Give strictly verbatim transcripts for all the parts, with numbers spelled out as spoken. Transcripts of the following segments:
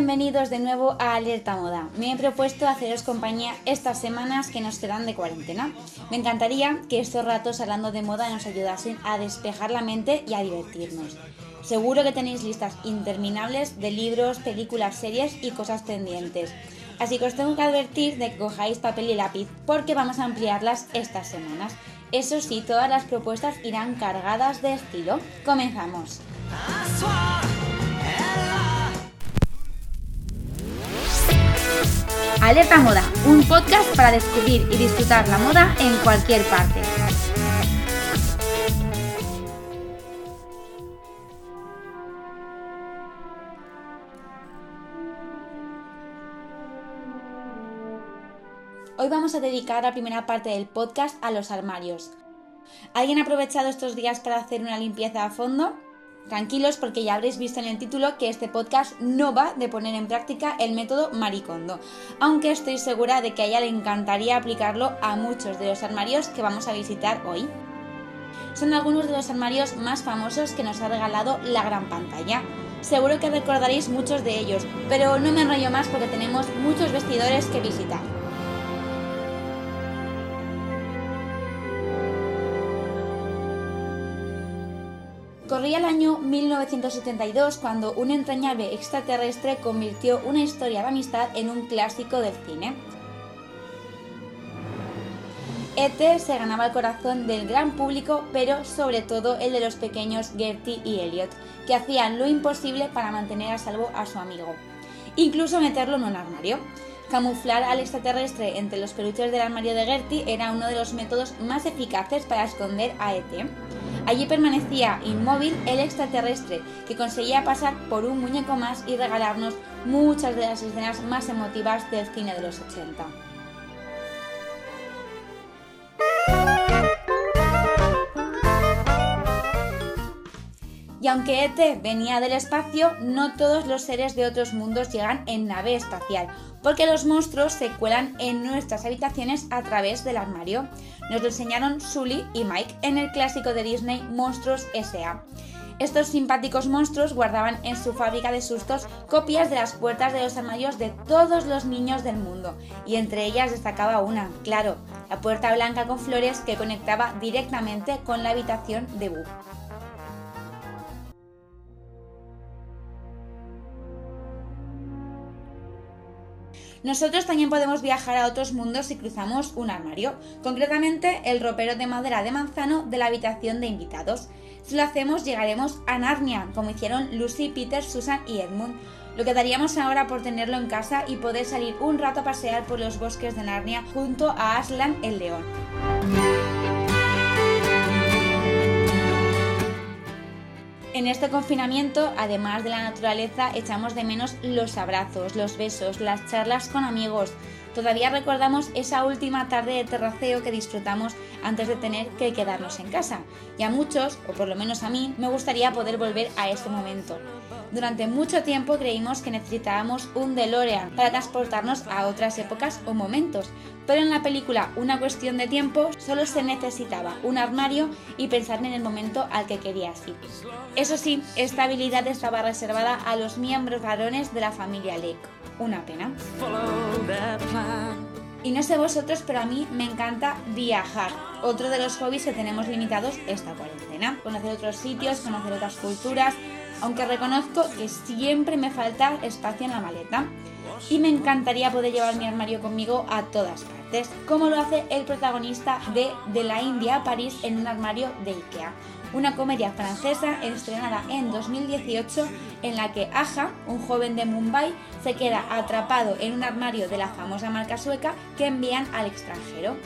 bienvenidos de nuevo a Alerta Moda. Me he propuesto haceros compañía estas semanas que nos quedan de cuarentena. Me encantaría que estos ratos hablando de moda nos ayudasen a despejar la mente y a divertirnos. Seguro que tenéis listas interminables de libros, películas, series y cosas pendientes. Así que os tengo que advertir de que cojáis papel y lápiz porque vamos a ampliarlas estas semanas. Eso sí, todas las propuestas irán cargadas de estilo. ¡Comenzamos! Alerta Moda, un podcast para descubrir y disfrutar la moda en cualquier parte. Hoy vamos a dedicar la primera parte del podcast a los armarios. ¿Alguien ha aprovechado estos días para hacer una limpieza a fondo? Tranquilos, porque ya habréis visto en el título que este podcast no va de poner en práctica el método Marie Kondo, aunque estoy segura de que a ella le encantaría aplicarlo a muchos de los armarios que vamos a visitar hoy. Son algunos de los armarios más famosos que nos ha regalado la gran pantalla. Seguro que recordaréis muchos de ellos, pero no me enrollo más porque tenemos muchos vestidores que visitar. Corría el año mil novecientos setenta y dos cuando un entrañable extraterrestre convirtió una historia de amistad en un clásico del cine. E T se ganaba el corazón del gran público, pero sobre todo el de los pequeños Gertie y Elliot, que hacían lo imposible para mantener a salvo a su amigo, incluso meterlo en un armario. Camuflar al extraterrestre entre los peluches del armario de Gertie era uno de los métodos más eficaces para esconder a E T. Allí permanecía inmóvil el extraterrestre, que conseguía pasar por un muñeco más y regalarnos muchas de las escenas más emotivas del cine de los ochenta. Y aunque E T venía del espacio, no todos los seres de otros mundos llegan en nave espacial, porque los monstruos se cuelan en nuestras habitaciones a través del armario. Nos lo enseñaron Sully y Mike en el clásico de Disney Monstruos ese a Estos simpáticos monstruos guardaban en su fábrica de sustos copias de las puertas de los armarios de todos los niños del mundo, y entre ellas destacaba una, claro, la puerta blanca con flores que conectaba directamente con la habitación de Boo. Nosotros también podemos viajar a otros mundos si cruzamos un armario, concretamente el ropero de madera de manzano de la habitación de invitados. Si lo hacemos llegaremos a Narnia, como hicieron Lucy, Peter, Susan y Edmund. Lo que daríamos ahora por tenerlo en casa y poder salir un rato a pasear por los bosques de Narnia junto a Aslan el león. En este confinamiento, además de la naturaleza, echamos de menos los abrazos, los besos, las charlas con amigos. Todavía recordamos esa última tarde de terraceo que disfrutamos antes de tener que quedarnos en casa. Y a muchos, o por lo menos a mí, me gustaría poder volver a ese momento. Durante mucho tiempo creímos que necesitábamos un DeLorean para transportarnos a otras épocas o momentos, pero en la película Una Cuestión de Tiempo solo se necesitaba un armario y pensar en el momento al que querías ir. Eso sí, esta habilidad estaba reservada a los miembros varones de la familia Lake. Una pena. Y no sé vosotros, pero a mí me encanta viajar. Otro de los hobbies que tenemos limitados esta cuarentena. Conocer otros sitios, conocer otras culturas, aunque reconozco que siempre me falta espacio en la maleta. Y me encantaría poder llevar mi armario conmigo a todas partes, como lo hace el protagonista de De la India a París en un armario de Ikea, una comedia francesa estrenada en dos mil dieciocho en la que Aja, un joven de Mumbai, se queda atrapado en un armario de la famosa marca sueca que envían al extranjero.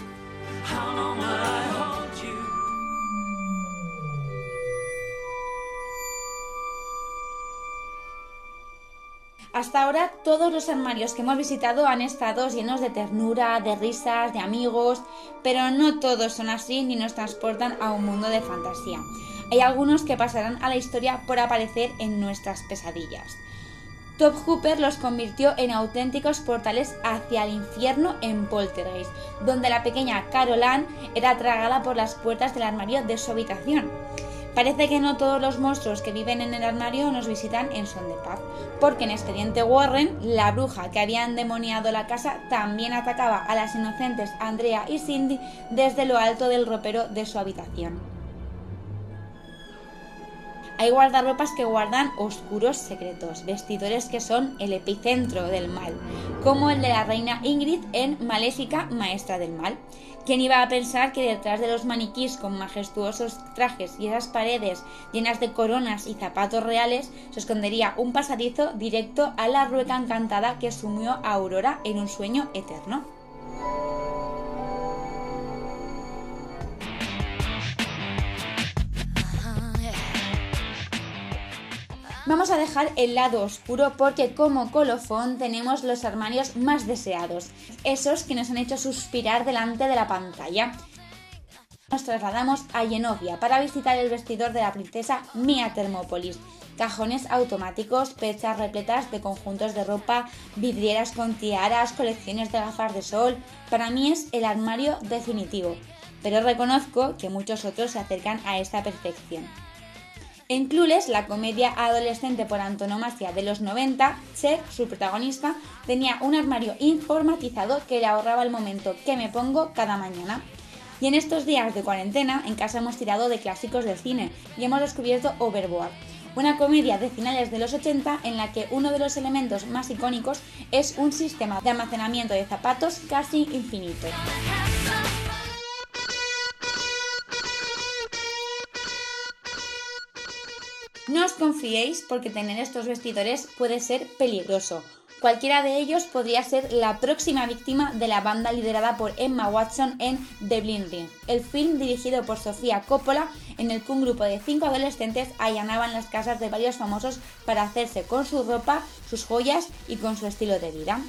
Hasta ahora todos los armarios que hemos visitado han estado llenos de ternura, de risas, de amigos, pero no todos son así ni nos transportan a un mundo de fantasía. Hay algunos que pasarán a la historia por aparecer en nuestras pesadillas. Top Hooper los convirtió en auténticos portales hacia el infierno en Poltergeist, donde la pequeña Carol Ann era tragada por las puertas del armario de su habitación. Parece que no todos los monstruos que viven en el armario nos visitan en son de paz, porque en Expediente Warren, la bruja que había endemoniado la casa también atacaba a las inocentes Andrea y Cindy desde lo alto del ropero de su habitación. Hay guardarropas que guardan oscuros secretos, vestidores que son el epicentro del mal, como el de la reina Ingrid en Maléfica, Maestra del Mal. ¿Quién iba a pensar que detrás de los maniquís con majestuosos trajes y esas paredes llenas de coronas y zapatos reales se escondería un pasadizo directo a la rueca encantada que sumió a Aurora en un sueño eterno? Vamos a dejar el lado oscuro porque como colofón tenemos los armarios más deseados, esos que nos han hecho suspirar delante de la pantalla. Nos trasladamos a Genovia para visitar el vestidor de la princesa Mia Thermopolis. Cajones automáticos, pechas repletas de conjuntos de ropa, vidrieras con tiaras, colecciones de gafas de sol. Para mí es el armario definitivo, pero reconozco que muchos otros se acercan a esta perfección. En Clueless, la comedia adolescente por antonomasia de los noventa, Cher, su protagonista, tenía un armario informatizado que le ahorraba el momento que me pongo cada mañana. Y en estos días de cuarentena, en casa hemos tirado de clásicos del cine y hemos descubierto Overboard, una comedia de finales de los ochenta en la que uno de los elementos más icónicos es un sistema de almacenamiento de zapatos casi infinito. No os confiéis porque tener estos vestidores puede ser peligroso. Cualquiera de ellos podría ser la próxima víctima de la banda liderada por Emma Watson en The Bling Ring, el film dirigido por Sofía Coppola en el que un grupo de cinco adolescentes allanaban las casas de varios famosos para hacerse con su ropa, sus joyas y con su estilo de vida.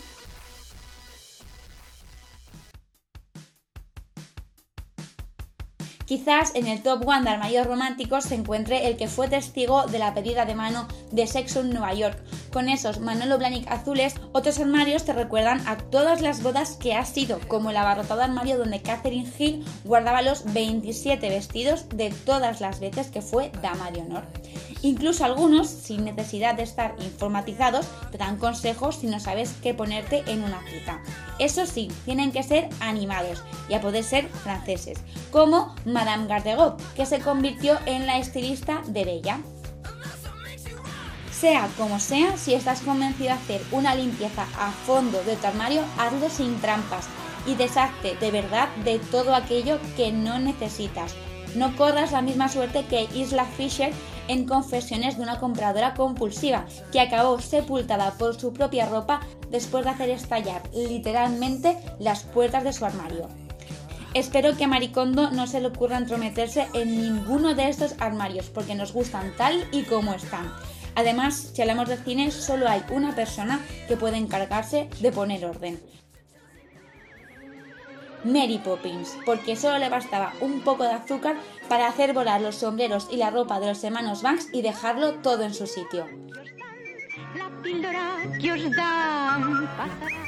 Quizás en el top uno de armarios románticos se encuentre el que fue testigo de la pedida de mano de Sexo en Nueva York. Con esos Manolo Blanik azules, otros armarios te recuerdan a todas las bodas que has sido, como el abarrotado armario donde Catherine Hill guardaba los veintisiete vestidos de todas las veces que fue dama de honor. Incluso algunos, sin necesidad de estar informatizados, te dan consejos si no sabes qué ponerte en una cita. Eso sí, tienen que ser animados y a poder ser franceses, como Madame Gardegot, que se convirtió en la estilista de Bella. Sea como sea, si estás convencido de hacer una limpieza a fondo de tu armario, hazlo sin trampas y deshazte de verdad de todo aquello que no necesitas. No corras la misma suerte que Isla Fisher en Confesiones de una compradora compulsiva, que acabó sepultada por su propia ropa después de hacer estallar literalmente las puertas de su armario. Espero que a Marie Kondo no se le ocurra entrometerse en ninguno de estos armarios, porque nos gustan tal y como están. Además, si hablamos de cine, solo hay una persona que puede encargarse de poner orden. Mary Poppins, porque solo le bastaba un poco de azúcar para hacer volar los sombreros y la ropa de los hermanos Banks y dejarlo todo en su sitio. La píldora que os dan pasará.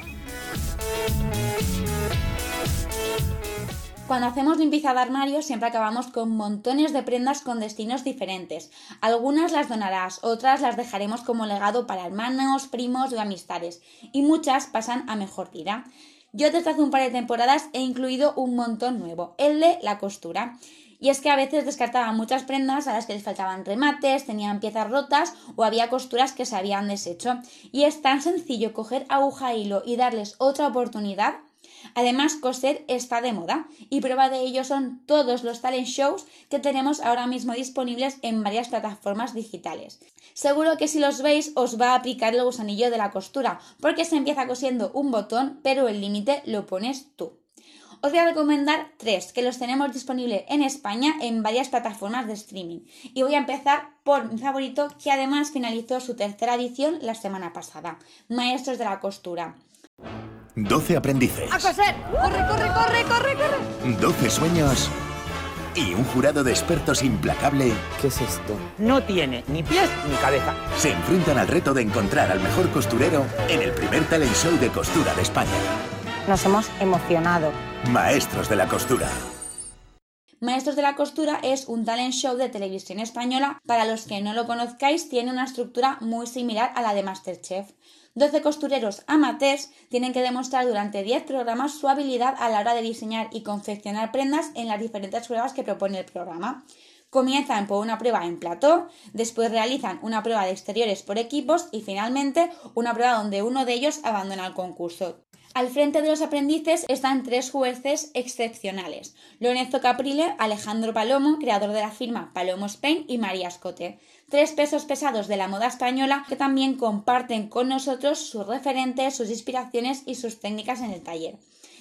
Cuando hacemos limpieza de armario siempre acabamos con montones de prendas con destinos diferentes. Algunas las donarás, otras las dejaremos como legado para hermanos, primos o amistades, y muchas pasan a mejor vida. Yo desde hace un par de temporadas he incluido un montón nuevo, el de la costura. Y es que a veces descartaba muchas prendas a las que les faltaban remates, tenían piezas rotas o había costuras que se habían deshecho. Y es tan sencillo coger aguja e hilo y darles otra oportunidad. Además, coser está de moda y prueba de ello son todos los talent shows que tenemos ahora mismo disponibles en varias plataformas digitales. Seguro que si los veis os va a picar el gusanillo de la costura porque se empieza cosiendo un botón, pero el límite lo pones tú. Os voy a recomendar tres que los tenemos disponibles en España en varias plataformas de streaming y voy a empezar por mi favorito que además finalizó su tercera edición la semana pasada, Maestros de la Costura. doce aprendices. ¡A coser! ¡Corre, corre, corre, corre, corre! doce sueños y un jurado de expertos implacable. ¿Qué es esto? No tiene ni pies ni cabeza. Se enfrentan al reto de encontrar al mejor costurero en el primer talent show de costura de España. Nos hemos emocionado. Maestros de la Costura. Maestros de la Costura es un talent show de televisión española. Para los que no lo conozcáis, tiene una estructura muy similar a la de MasterChef. doce costureros amateurs tienen que demostrar durante diez programas su habilidad a la hora de diseñar y confeccionar prendas en las diferentes pruebas que propone el programa. Comienzan por una prueba en plató, después realizan una prueba de exteriores por equipos y finalmente una prueba donde uno de ellos abandona el concurso. Al frente de los aprendices están tres jueces excepcionales: Lorenzo Caprile, Alejandro Palomo, creador de la firma Palomo Spain, y María Escote. Tres pesos pesados de la moda española que también comparten con nosotros sus referentes, sus inspiraciones y sus técnicas en el taller.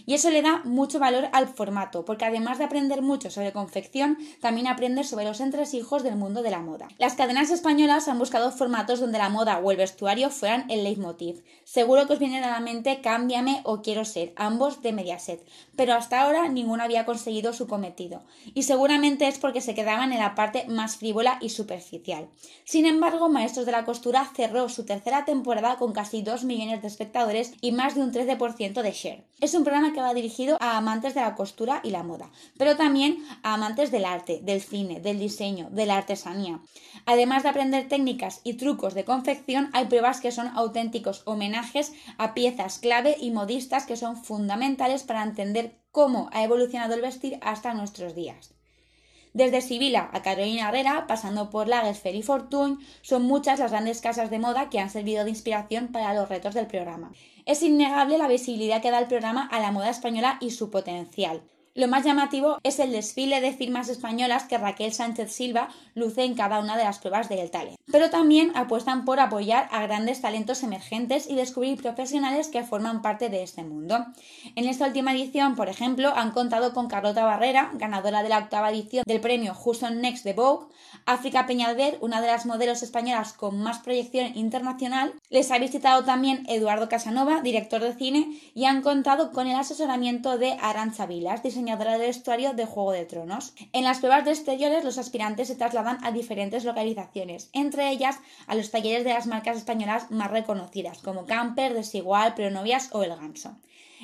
Y eso le da mucho valor al formato, porque además de aprender mucho sobre confección, también aprendes sobre los entresijos del mundo de la moda. Las cadenas españolas han buscado formatos donde la moda o el vestuario fueran el leitmotiv. Seguro que os vienen a la mente Cámbiame o Quiero Ser, ambos de Mediaset, pero hasta ahora ninguno había conseguido su cometido, y seguramente es porque se quedaban en la parte más frívola y superficial. Sin embargo, Maestros de la Costura cerró su tercera temporada con casi dos millones de espectadores y más de un trece por ciento de share. Es un programa que va dirigido a amantes de la costura y la moda, pero también a amantes del arte, del cine, del diseño, de la artesanía. Además de aprender técnicas y trucos de confección, hay pruebas que son auténticos homenajes a piezas clave y modistas que son fundamentales para entender cómo ha evolucionado el vestir hasta nuestros días. Desde Sibila a Carolina Herrera, pasando por Lagerfeld y Fortuny, son muchas las grandes casas de moda que han servido de inspiración para los retos del programa. Es innegable la visibilidad que da el programa a la moda española y su potencial. Lo más llamativo es el desfile de firmas españolas que Raquel Sánchez Silva luce en cada una de las pruebas del talent. Pero también apuestan por apoyar a grandes talentos emergentes y descubrir profesionales que forman parte de este mundo. En esta última edición, por ejemplo, han contado con Carlota Barrera, ganadora de la octava edición del premio Who's on Next de Vogue, África Peñalver, una de las modelos españolas con más proyección internacional. Les ha visitado también Eduardo Casanova, director de cine, y han contado con el asesoramiento de Arantxa Vilas, diseñadora del vestuario de Juego de Tronos. En las pruebas de exteriores, los aspirantes se trasladan a diferentes localizaciones, entre ellas a los talleres de las marcas españolas más reconocidas, como Camper, Desigual, Pronovias o El Ganso.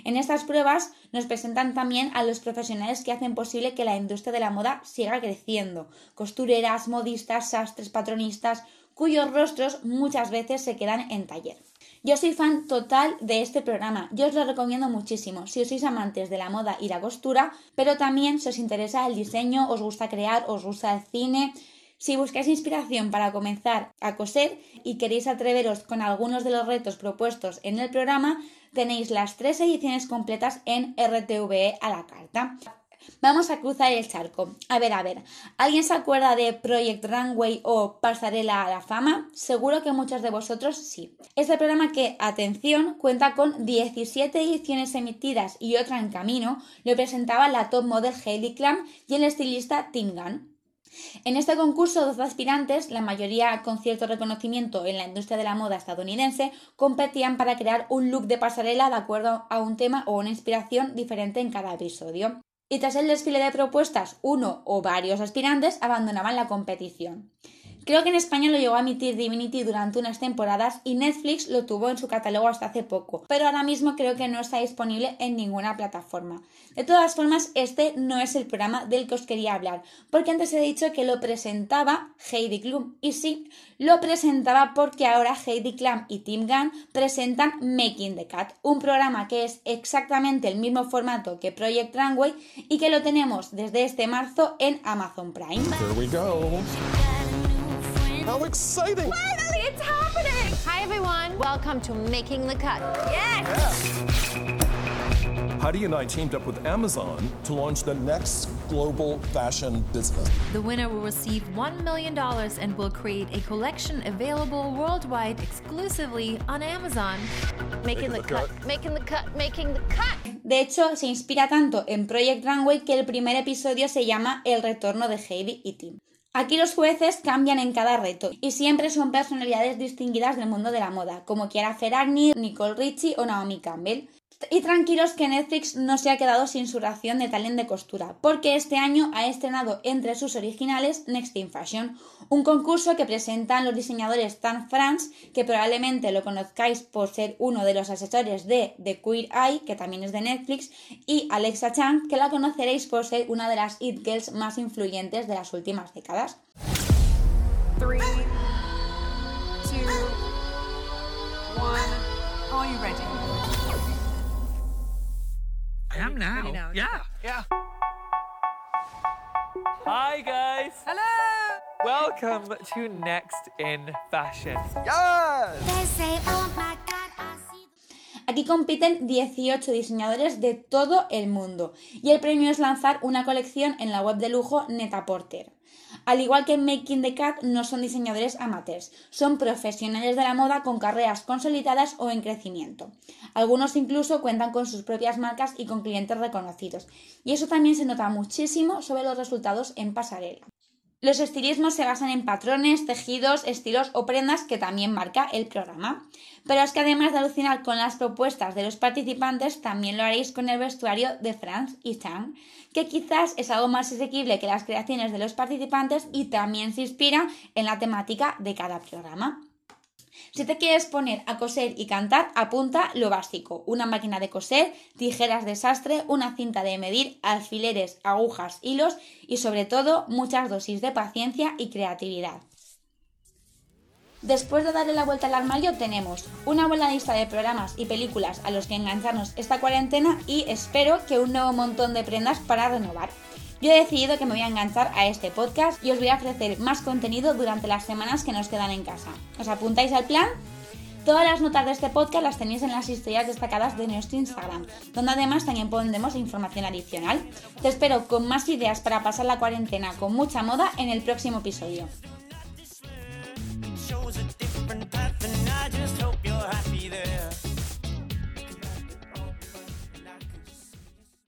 En estas pruebas nos presentan también a los profesionales que hacen posible que la industria de la moda siga creciendo: costureras, modistas, sastres, patronistas, cuyos rostros muchas veces se quedan en taller. Yo soy fan total de este programa, yo os lo recomiendo muchísimo si os sois amantes de la moda y la costura, pero también si os interesa el diseño, os gusta crear, os gusta el cine, si buscáis inspiración para comenzar a coser y queréis atreveros con algunos de los retos propuestos en el programa, tenéis las tres ediciones completas en R T V E a la carta. Vamos a cruzar el charco. A ver, a ver, ¿alguien se acuerda de Project Runway o Pasarela a la Fama? Seguro que muchos de vosotros sí. Este programa que, atención, cuenta con diecisiete ediciones emitidas y otra en camino, lo presentaba la top model Heidi Klum y el estilista Tim Gunn. En este concurso, doce aspirantes, la mayoría con cierto reconocimiento en la industria de la moda estadounidense, competían para crear un look de pasarela de acuerdo a un tema o una inspiración diferente en cada episodio. Y tras el desfile de propuestas, uno o varios aspirantes abandonaban la competición. Creo que en España lo llegó a emitir Divinity durante unas temporadas y Netflix lo tuvo en su catálogo hasta hace poco, pero ahora mismo creo que no está disponible en ninguna plataforma. De todas formas, este no es el programa del que os quería hablar, porque antes he dicho que lo presentaba Heidi Klum, y sí, lo presentaba porque ahora Heidi Klum y Tim Gunn presentan Making the Cut, un programa que es exactamente el mismo formato que Project Runway y que lo tenemos desde este marzo en Amazon Prime. Here we go. How exciting! Finally, it's happening! Hi, everyone. Welcome to Making the Cut. Yes! Yeah. Heidi and I teamed up with Amazon to launch the next global fashion business. The winner will receive one million dollars and will create a collection available worldwide exclusively on Amazon. Making, Making the, the cut. cut. Making the Cut. Making the Cut. De hecho, se inspira tanto en Project Runway que el primer episodio se llama El retorno de Heidi y Tim. Aquí los jueces cambian en cada reto y siempre son personalidades distinguidas del mundo de la moda, como Chiara Ferragni, Nicole Richie o Naomi Campbell. Y tranquilos que Netflix no se ha quedado sin su ración de talento de costura, porque este año ha estrenado entre sus originales Next in Fashion, un concurso que presentan los diseñadores Stan France, que probablemente lo conozcáis por ser uno de los asesores de The Queer Eye, que también es de Netflix, y Alexa Chung, que la conoceréis por ser una de las It Girls más influyentes de las últimas décadas. Three, two, one. Are you ready? I am now. now. Yeah. Yeah. Hi guys. Hello. Welcome to Next in Fashion. Yes. They say, oh my God, I see. Aquí compiten dieciocho diseñadores de todo el mundo y el premio es lanzar una colección en la web de lujo Net-a-Porter. Al igual que en Making the Cut, no son diseñadores amateurs, son profesionales de la moda con carreras consolidadas o en crecimiento. Algunos incluso cuentan con sus propias marcas y con clientes reconocidos, y eso también se nota muchísimo sobre los resultados en pasarela. Los estilismos se basan en patrones, tejidos, estilos o prendas que también marca el programa. Pero es que además de alucinar con las propuestas de los participantes, también lo haréis con el vestuario de France y Chan, que quizás es algo más asequible que las creaciones de los participantes y también se inspira en la temática de cada programa. Si te quieres poner a coser y cantar, apunta lo básico: una máquina de coser, tijeras de sastre, una cinta de medir, alfileres, agujas, hilos y sobre todo muchas dosis de paciencia y creatividad. Después de darle la vuelta al armario tenemos una buena lista de programas y películas a los que engancharnos esta cuarentena y espero que un nuevo montón de prendas para renovar. Yo he decidido que me voy a enganchar a este podcast y os voy a ofrecer más contenido durante las semanas que nos quedan en casa. ¿Os apuntáis al plan? Todas las notas de este podcast las tenéis en las historias destacadas de nuestro Instagram, donde además también pondremos información adicional. Te espero con más ideas para pasar la cuarentena con mucha moda en el próximo episodio.